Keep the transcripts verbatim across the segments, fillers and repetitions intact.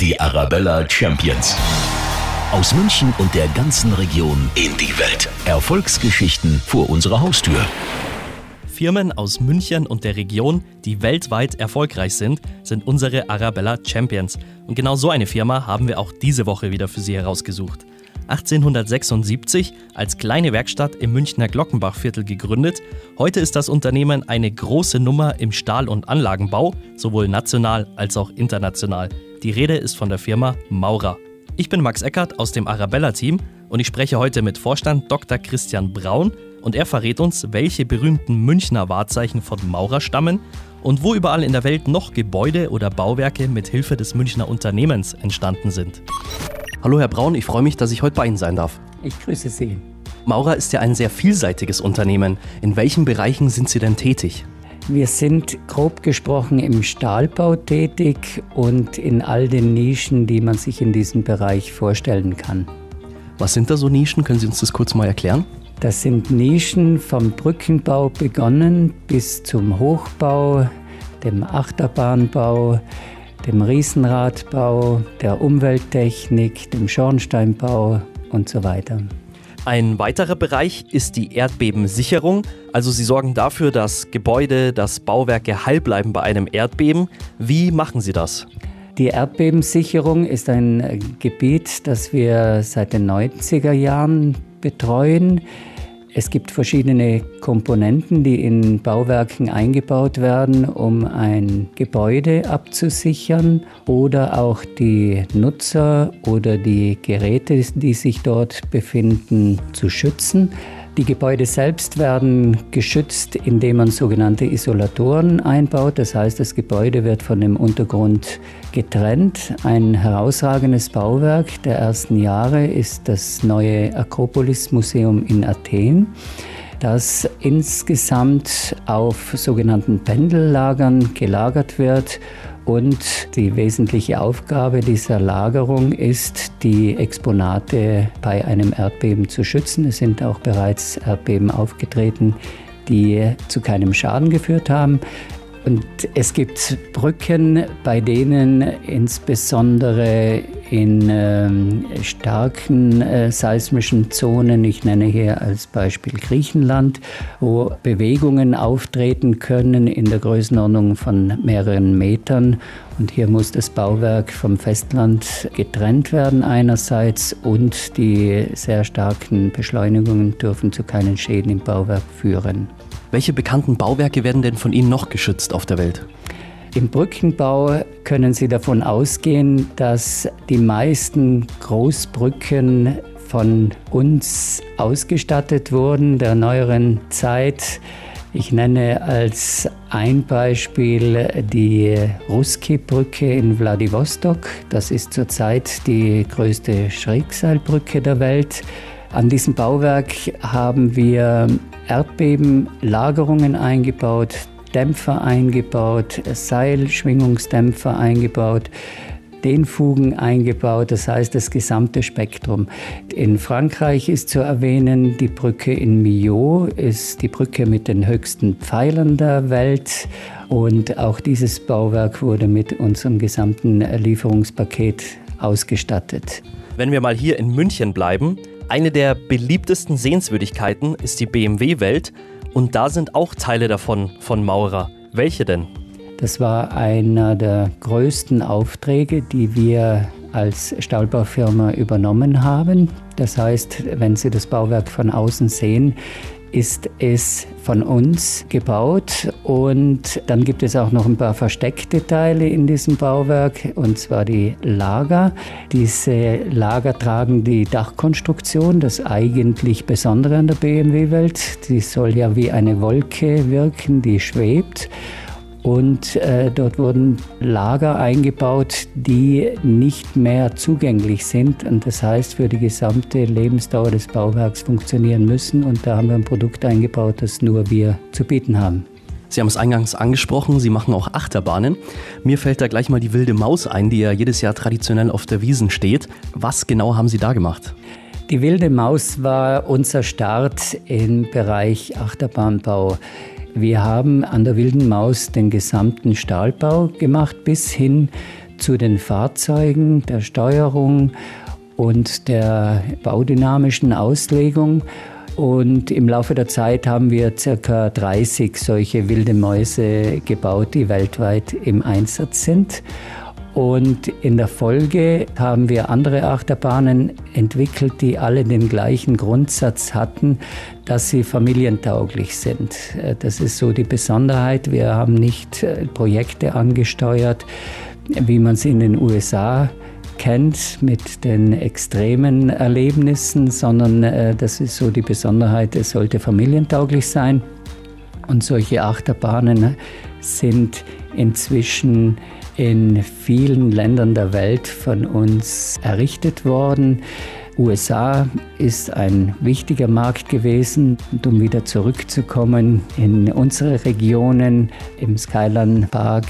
Die Arabella Champions. Aus München und der ganzen Region in die Welt. Erfolgsgeschichten vor unserer Haustür. Firmen aus München und der Region, die weltweit erfolgreich sind, sind unsere Arabella Champions. Und genau so eine Firma haben wir auch diese Woche wieder für Sie herausgesucht. achtzehnhundertsechsundsiebzig als kleine Werkstatt im Münchner Glockenbachviertel gegründet. Heute ist das Unternehmen eine große Nummer im Stahl- und Anlagenbau, sowohl national als auch international. Die Rede ist von der Firma Maurer. Ich bin Max Eckert aus dem Arabella-Team und ich spreche heute mit Vorstand Doktor Christian Braun und er verrät uns, welche berühmten Münchner Wahrzeichen von Maurer stammen und wo überall in der Welt noch Gebäude oder Bauwerke mit Hilfe des Münchner Unternehmens entstanden sind. Hallo Herr Braun, ich freue mich, dass ich heute bei Ihnen sein darf. Ich grüße Sie. Maurer ist ja ein sehr vielseitiges Unternehmen. In welchen Bereichen sind Sie denn tätig? Wir sind grob gesprochen im Stahlbau tätig und in all den Nischen, die man sich in diesem Bereich vorstellen kann. Was sind da so Nischen? Können Sie uns das kurz mal erklären? Das sind Nischen vom Brückenbau begonnen bis zum Hochbau, dem Achterbahnbau, dem Riesenradbau, der Umwelttechnik, dem Schornsteinbau und so weiter. Ein weiterer Bereich ist die Erdbebensicherung. Also Sie sorgen dafür, dass Gebäude, dass Bauwerke heil bleiben bei einem Erdbeben. Wie machen Sie das? Die Erdbebensicherung ist ein Gebiet, das wir seit den neunziger Jahren betreuen. Es gibt verschiedene Komponenten, die in Bauwerken eingebaut werden, um ein Gebäude abzusichern oder auch die Nutzer oder die Geräte, die sich dort befinden, zu schützen. Die Gebäude selbst werden geschützt, indem man sogenannte Isolatoren einbaut. Das heißt, das Gebäude wird von dem Untergrund getrennt. Ein herausragendes Bauwerk der ersten Jahre ist das neue Akropolis Museum in Athen, das insgesamt auf sogenannten Pendellagern gelagert wird. Und die wesentliche Aufgabe dieser Lagerung ist, die Exponate bei einem Erdbeben zu schützen. Es sind auch bereits Erdbeben aufgetreten, die zu keinem Schaden geführt haben. Und es gibt Brücken, bei denen insbesondere in äh, starken äh, seismischen Zonen, ich nenne hier als Beispiel Griechenland, wo Bewegungen auftreten können in der Größenordnung von mehreren Metern. Und hier muss das Bauwerk vom Festland getrennt werden einerseits und die sehr starken Beschleunigungen dürfen zu keinen Schäden im Bauwerk führen. Welche bekannten Bauwerke werden denn von Ihnen noch geschützt auf der Welt? Im Brückenbau können Sie davon ausgehen, dass die meisten Großbrücken von uns ausgestattet wurden der neueren Zeit. Ich nenne als ein Beispiel die Russki-Brücke in Wladiwostok. Das ist zurzeit die größte Schrägseilbrücke der Welt. An diesem Bauwerk haben wir Erdbebenlagerungen eingebaut, Dämpfer eingebaut, Seilschwingungsdämpfer eingebaut, Dehnfugen eingebaut, das heißt das gesamte Spektrum. In Frankreich ist zu erwähnen, die Brücke in Millau ist die Brücke mit den höchsten Pfeilern der Welt und auch dieses Bauwerk wurde mit unserem gesamten Lieferungspaket ausgestattet. Wenn wir mal hier in München bleiben, eine der beliebtesten Sehenswürdigkeiten ist die B M W-Welt und da sind auch Teile davon von Maurer. Welche denn? Das war einer der größten Aufträge, die wir als Stahlbaufirma übernommen haben. Das heißt, wenn Sie das Bauwerk von außen sehen, ist es von uns gebaut und dann gibt es auch noch ein paar versteckte Teile in diesem Bauwerk und zwar die Lager. Diese Lager tragen die Dachkonstruktion, das eigentlich Besondere an der B M W-Welt. Die soll ja wie eine Wolke wirken, die schwebt. Und äh, dort wurden Lager eingebaut, die nicht mehr zugänglich sind und das heißt für die gesamte Lebensdauer des Bauwerks funktionieren müssen. Und da haben wir ein Produkt eingebaut, das nur wir zu bieten haben. Sie haben es eingangs angesprochen, Sie machen auch Achterbahnen. Mir fällt da gleich mal die Wilde Maus ein, die ja jedes Jahr traditionell auf der Wiesn steht. Was genau haben Sie da gemacht? Die Wilde Maus war unser Start im Bereich Achterbahnbau. Wir haben an der Wilden Maus den gesamten Stahlbau gemacht bis hin zu den Fahrzeugen, der Steuerung und der baudynamischen Auslegung. Und im Laufe der Zeit haben wir ca. dreißig solche wilde Mäuse gebaut, die weltweit im Einsatz sind. Und in der Folge haben wir andere Achterbahnen entwickelt, die alle den gleichen Grundsatz hatten, dass sie familientauglich sind. Das ist so die Besonderheit. Wir haben nicht Projekte angesteuert, wie man es in den U S A kennt, mit den extremen Erlebnissen, sondern das ist so die Besonderheit, es sollte familientauglich sein. Und solche Achterbahnen sind inzwischen in vielen Ländern der Welt von uns errichtet worden. U S A ist ein wichtiger Markt gewesen. Und um wieder zurückzukommen in unsere Regionen, im Skyline Park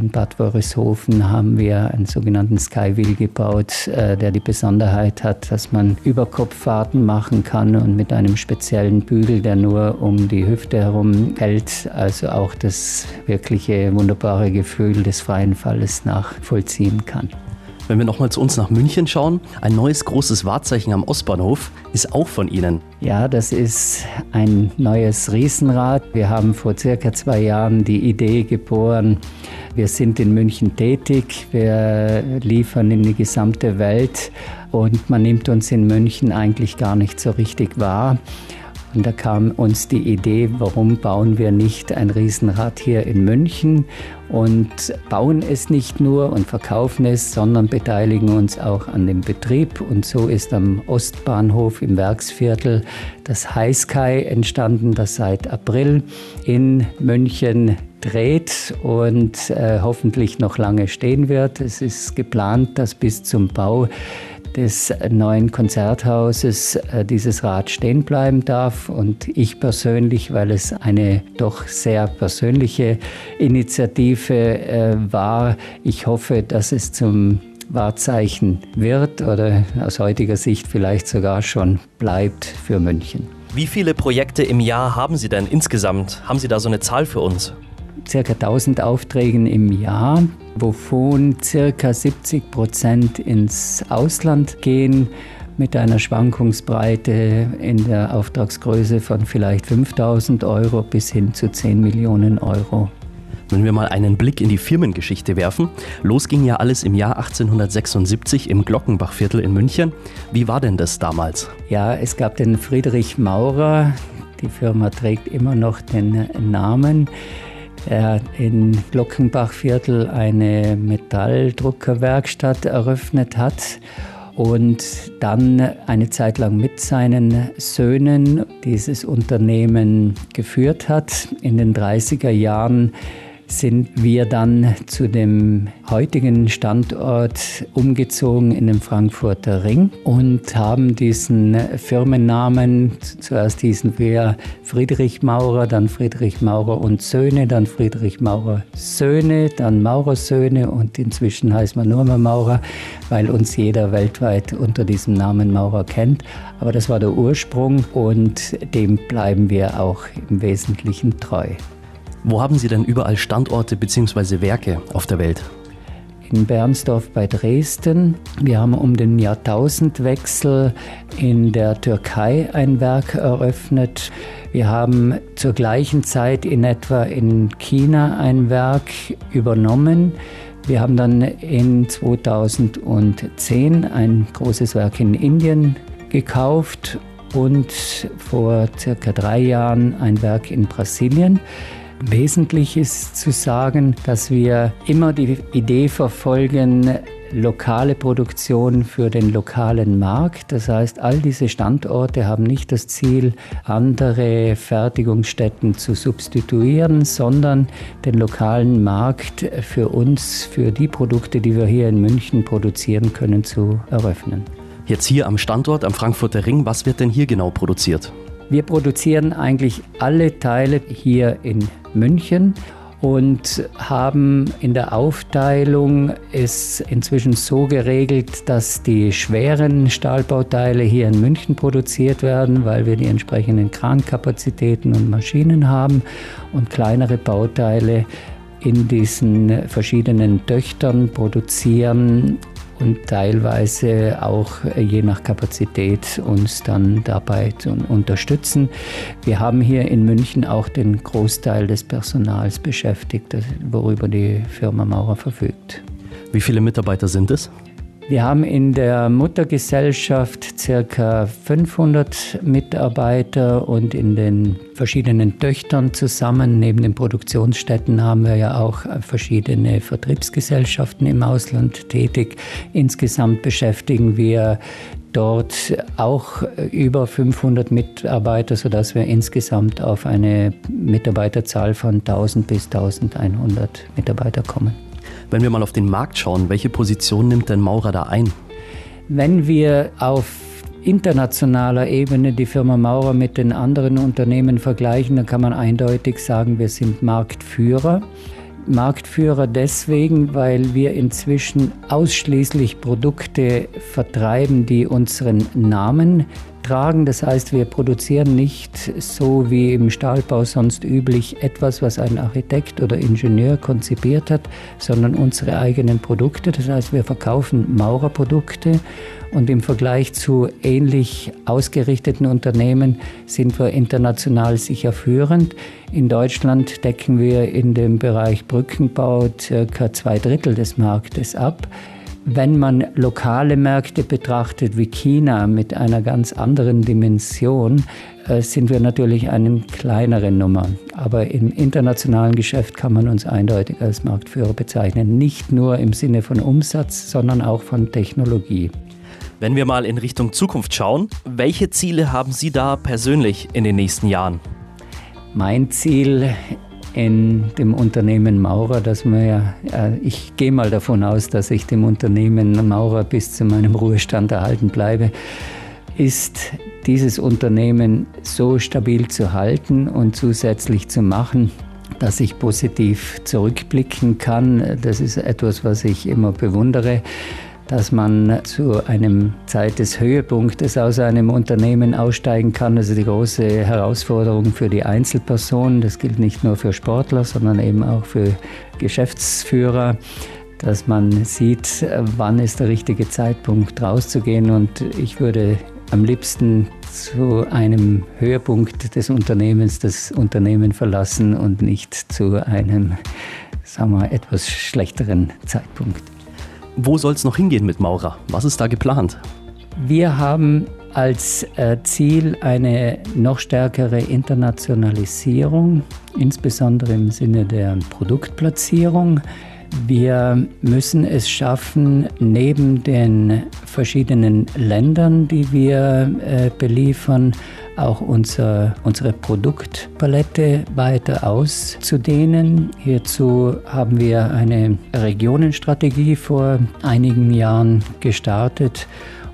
in Bad Wörishofen haben wir einen sogenannten Skywheel gebaut, der die Besonderheit hat, dass man Überkopffahrten machen kann und mit einem speziellen Bügel, der nur um die Hüfte herum hält, also auch das wirkliche wunderbare Gefühl des freien Falles nachvollziehen kann. Wenn wir nochmal zu uns nach München schauen, ein neues großes Wahrzeichen am Ostbahnhof ist auch von Ihnen. Ja, das ist ein neues Riesenrad. Wir haben vor circa zwei Jahren die Idee geboren. Wir sind in München tätig, wir liefern in die gesamte Welt und man nimmt uns in München eigentlich gar nicht so richtig wahr. Und da kam uns die Idee, warum bauen wir nicht ein Riesenrad hier in München und bauen es nicht nur und verkaufen es, sondern beteiligen uns auch an dem Betrieb. Und so ist am Ostbahnhof im Werksviertel das High Sky entstanden, das seit April in München dreht und äh, hoffentlich noch lange stehen wird. Es ist geplant, dass bis zum Bau des neuen Konzerthauses dieses Rad stehen bleiben darf. Und ich persönlich, weil es eine doch sehr persönliche Initiative war, ich hoffe, dass es zum Wahrzeichen wird oder aus heutiger Sicht vielleicht sogar schon bleibt für München. Wie viele Projekte im Jahr haben Sie denn insgesamt? Haben Sie da so eine Zahl für uns? Circa tausend Aufträgen im Jahr, wovon circa siebzig Prozent ins Ausland gehen, mit einer Schwankungsbreite in der Auftragsgröße von vielleicht fünftausend Euro bis hin zu zehn Millionen Euro. Wenn wir mal einen Blick in die Firmengeschichte werfen, los ging ja alles im Jahr achtzehnhundertsechsundsiebzig im Glockenbachviertel in München. Wie war denn das damals? Ja, es gab den Friedrich Maurer, die Firma trägt immer noch den Namen. Er hat in Glockenbachviertel eine Metalldruckerwerkstatt eröffnet hat und dann eine Zeit lang mit seinen Söhnen dieses Unternehmen geführt hat. In den dreißiger Jahren sind wir dann zu dem heutigen Standort umgezogen in den Frankfurter Ring und haben diesen Firmennamen, zuerst hießen wir Friedrich Maurer, dann Friedrich Maurer und Söhne, dann Friedrich Maurer Söhne, dann Maurer Söhne und inzwischen heißt man nur mehr Maurer, weil uns jeder weltweit unter diesem Namen Maurer kennt. Aber das war der Ursprung und dem bleiben wir auch im Wesentlichen treu. Wo haben Sie denn überall Standorte bzw. Werke auf der Welt? In Bernsdorf bei Dresden. Wir haben um den Jahrtausendwechsel in der Türkei ein Werk eröffnet. Wir haben zur gleichen Zeit in etwa in China ein Werk übernommen. Wir haben dann in zweitausendzehn ein großes Werk in Indien gekauft und vor circa drei Jahren ein Werk in Brasilien. Wesentlich ist zu sagen, dass wir immer die Idee verfolgen, lokale Produktion für den lokalen Markt. Das heißt, all diese Standorte haben nicht das Ziel, andere Fertigungsstätten zu substituieren, sondern den lokalen Markt für uns, für die Produkte, die wir hier in München produzieren können, zu eröffnen. Jetzt hier am Standort, am Frankfurter Ring, was wird denn hier genau produziert? Wir produzieren eigentlich alle Teile hier in München und haben in der Aufteilung es inzwischen so geregelt, dass die schweren Stahlbauteile hier in München produziert werden, weil wir die entsprechenden Krankapazitäten und Maschinen haben und kleinere Bauteile in diesen verschiedenen Töchtern produzieren und teilweise auch je nach Kapazität uns dann dabei zu unterstützen. Wir haben hier in München auch den Großteil des Personals beschäftigt, worüber die Firma Maurer verfügt. Wie viele Mitarbeiter sind es? Wir haben in der Muttergesellschaft circa fünfhundert Mitarbeiter und in den verschiedenen Töchtern zusammen. Neben den Produktionsstätten haben wir ja auch verschiedene Vertriebsgesellschaften im Ausland tätig. Insgesamt beschäftigen wir dort auch über fünfhundert Mitarbeiter, sodass wir insgesamt auf eine Mitarbeiterzahl von tausend bis eintausendeinhundert Mitarbeiter kommen. Wenn wir mal auf den Markt schauen, welche Position nimmt denn Maurer da ein? Wenn wir auf internationaler Ebene die Firma Maurer mit den anderen Unternehmen vergleichen, dann kann man eindeutig sagen, wir sind Marktführer. Marktführer deswegen, weil wir inzwischen ausschließlich Produkte vertreiben, die unseren Namen tragen. Das heißt, wir produzieren nicht so wie im Stahlbau sonst üblich etwas, was ein Architekt oder Ingenieur konzipiert hat, sondern unsere eigenen Produkte. Das heißt, wir verkaufen Maurerprodukte und im Vergleich zu ähnlich ausgerichteten Unternehmen sind wir international sicher führend. In Deutschland decken wir in dem Bereich Brückenbau circa zwei Drittel des Marktes ab. Wenn man lokale Märkte betrachtet wie China mit einer ganz anderen Dimension, sind wir natürlich eine kleinere Nummer. Aber im internationalen Geschäft kann man uns eindeutig als Marktführer bezeichnen. Nicht nur im Sinne von Umsatz, sondern auch von Technologie. Wenn wir mal in Richtung Zukunft schauen, welche Ziele haben Sie da persönlich in den nächsten Jahren? Mein Ziel in dem Unternehmen Maurer, dass wir ja, ich gehe mal davon aus, dass ich dem Unternehmen Maurer bis zu meinem Ruhestand erhalten bleibe, ist dieses Unternehmen so stabil zu halten und zusätzlich zu machen, dass ich positiv zurückblicken kann. Das ist etwas, was ich immer bewundere, dass man zu einem Zeit des Höhepunktes aus einem Unternehmen aussteigen kann. Das ist die große Herausforderung für die Einzelperson. Das gilt nicht nur für Sportler, sondern eben auch für Geschäftsführer, dass man sieht, wann ist der richtige Zeitpunkt rauszugehen. Und ich würde am liebsten zu einem Höhepunkt des Unternehmens das Unternehmen verlassen und nicht zu einem, sagen wir, etwas schlechteren Zeitpunkt. Wo soll es noch hingehen mit Maurer? Was ist da geplant? Wir haben als Ziel eine noch stärkere Internationalisierung, insbesondere im Sinne der Produktplatzierung. Wir müssen es schaffen, neben den verschiedenen Ländern, die wir beliefern, auch unser, unsere Produktpalette weiter auszudehnen. Hierzu haben wir eine Regionenstrategie vor einigen Jahren gestartet.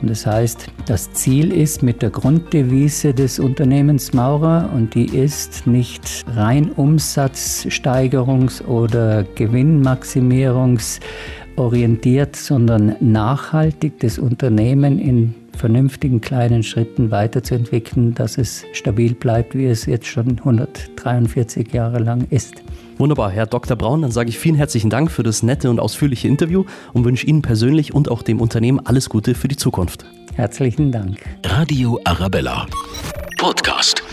Und das heißt, das Ziel ist mit der Grunddevise des Unternehmens Maurer, und die ist nicht rein Umsatzsteigerungs- oder Gewinnmaximierungsorientiert, sondern nachhaltig das Unternehmen in vernünftigen kleinen Schritten weiterzuentwickeln, dass es stabil bleibt, wie es jetzt schon hundertdreiundvierzig Jahre lang ist. Wunderbar, Herr Doktor Braun, dann sage ich vielen herzlichen Dank für das nette und ausführliche Interview und wünsche Ihnen persönlich und auch dem Unternehmen alles Gute für die Zukunft. Herzlichen Dank. Radio Arabella Podcast.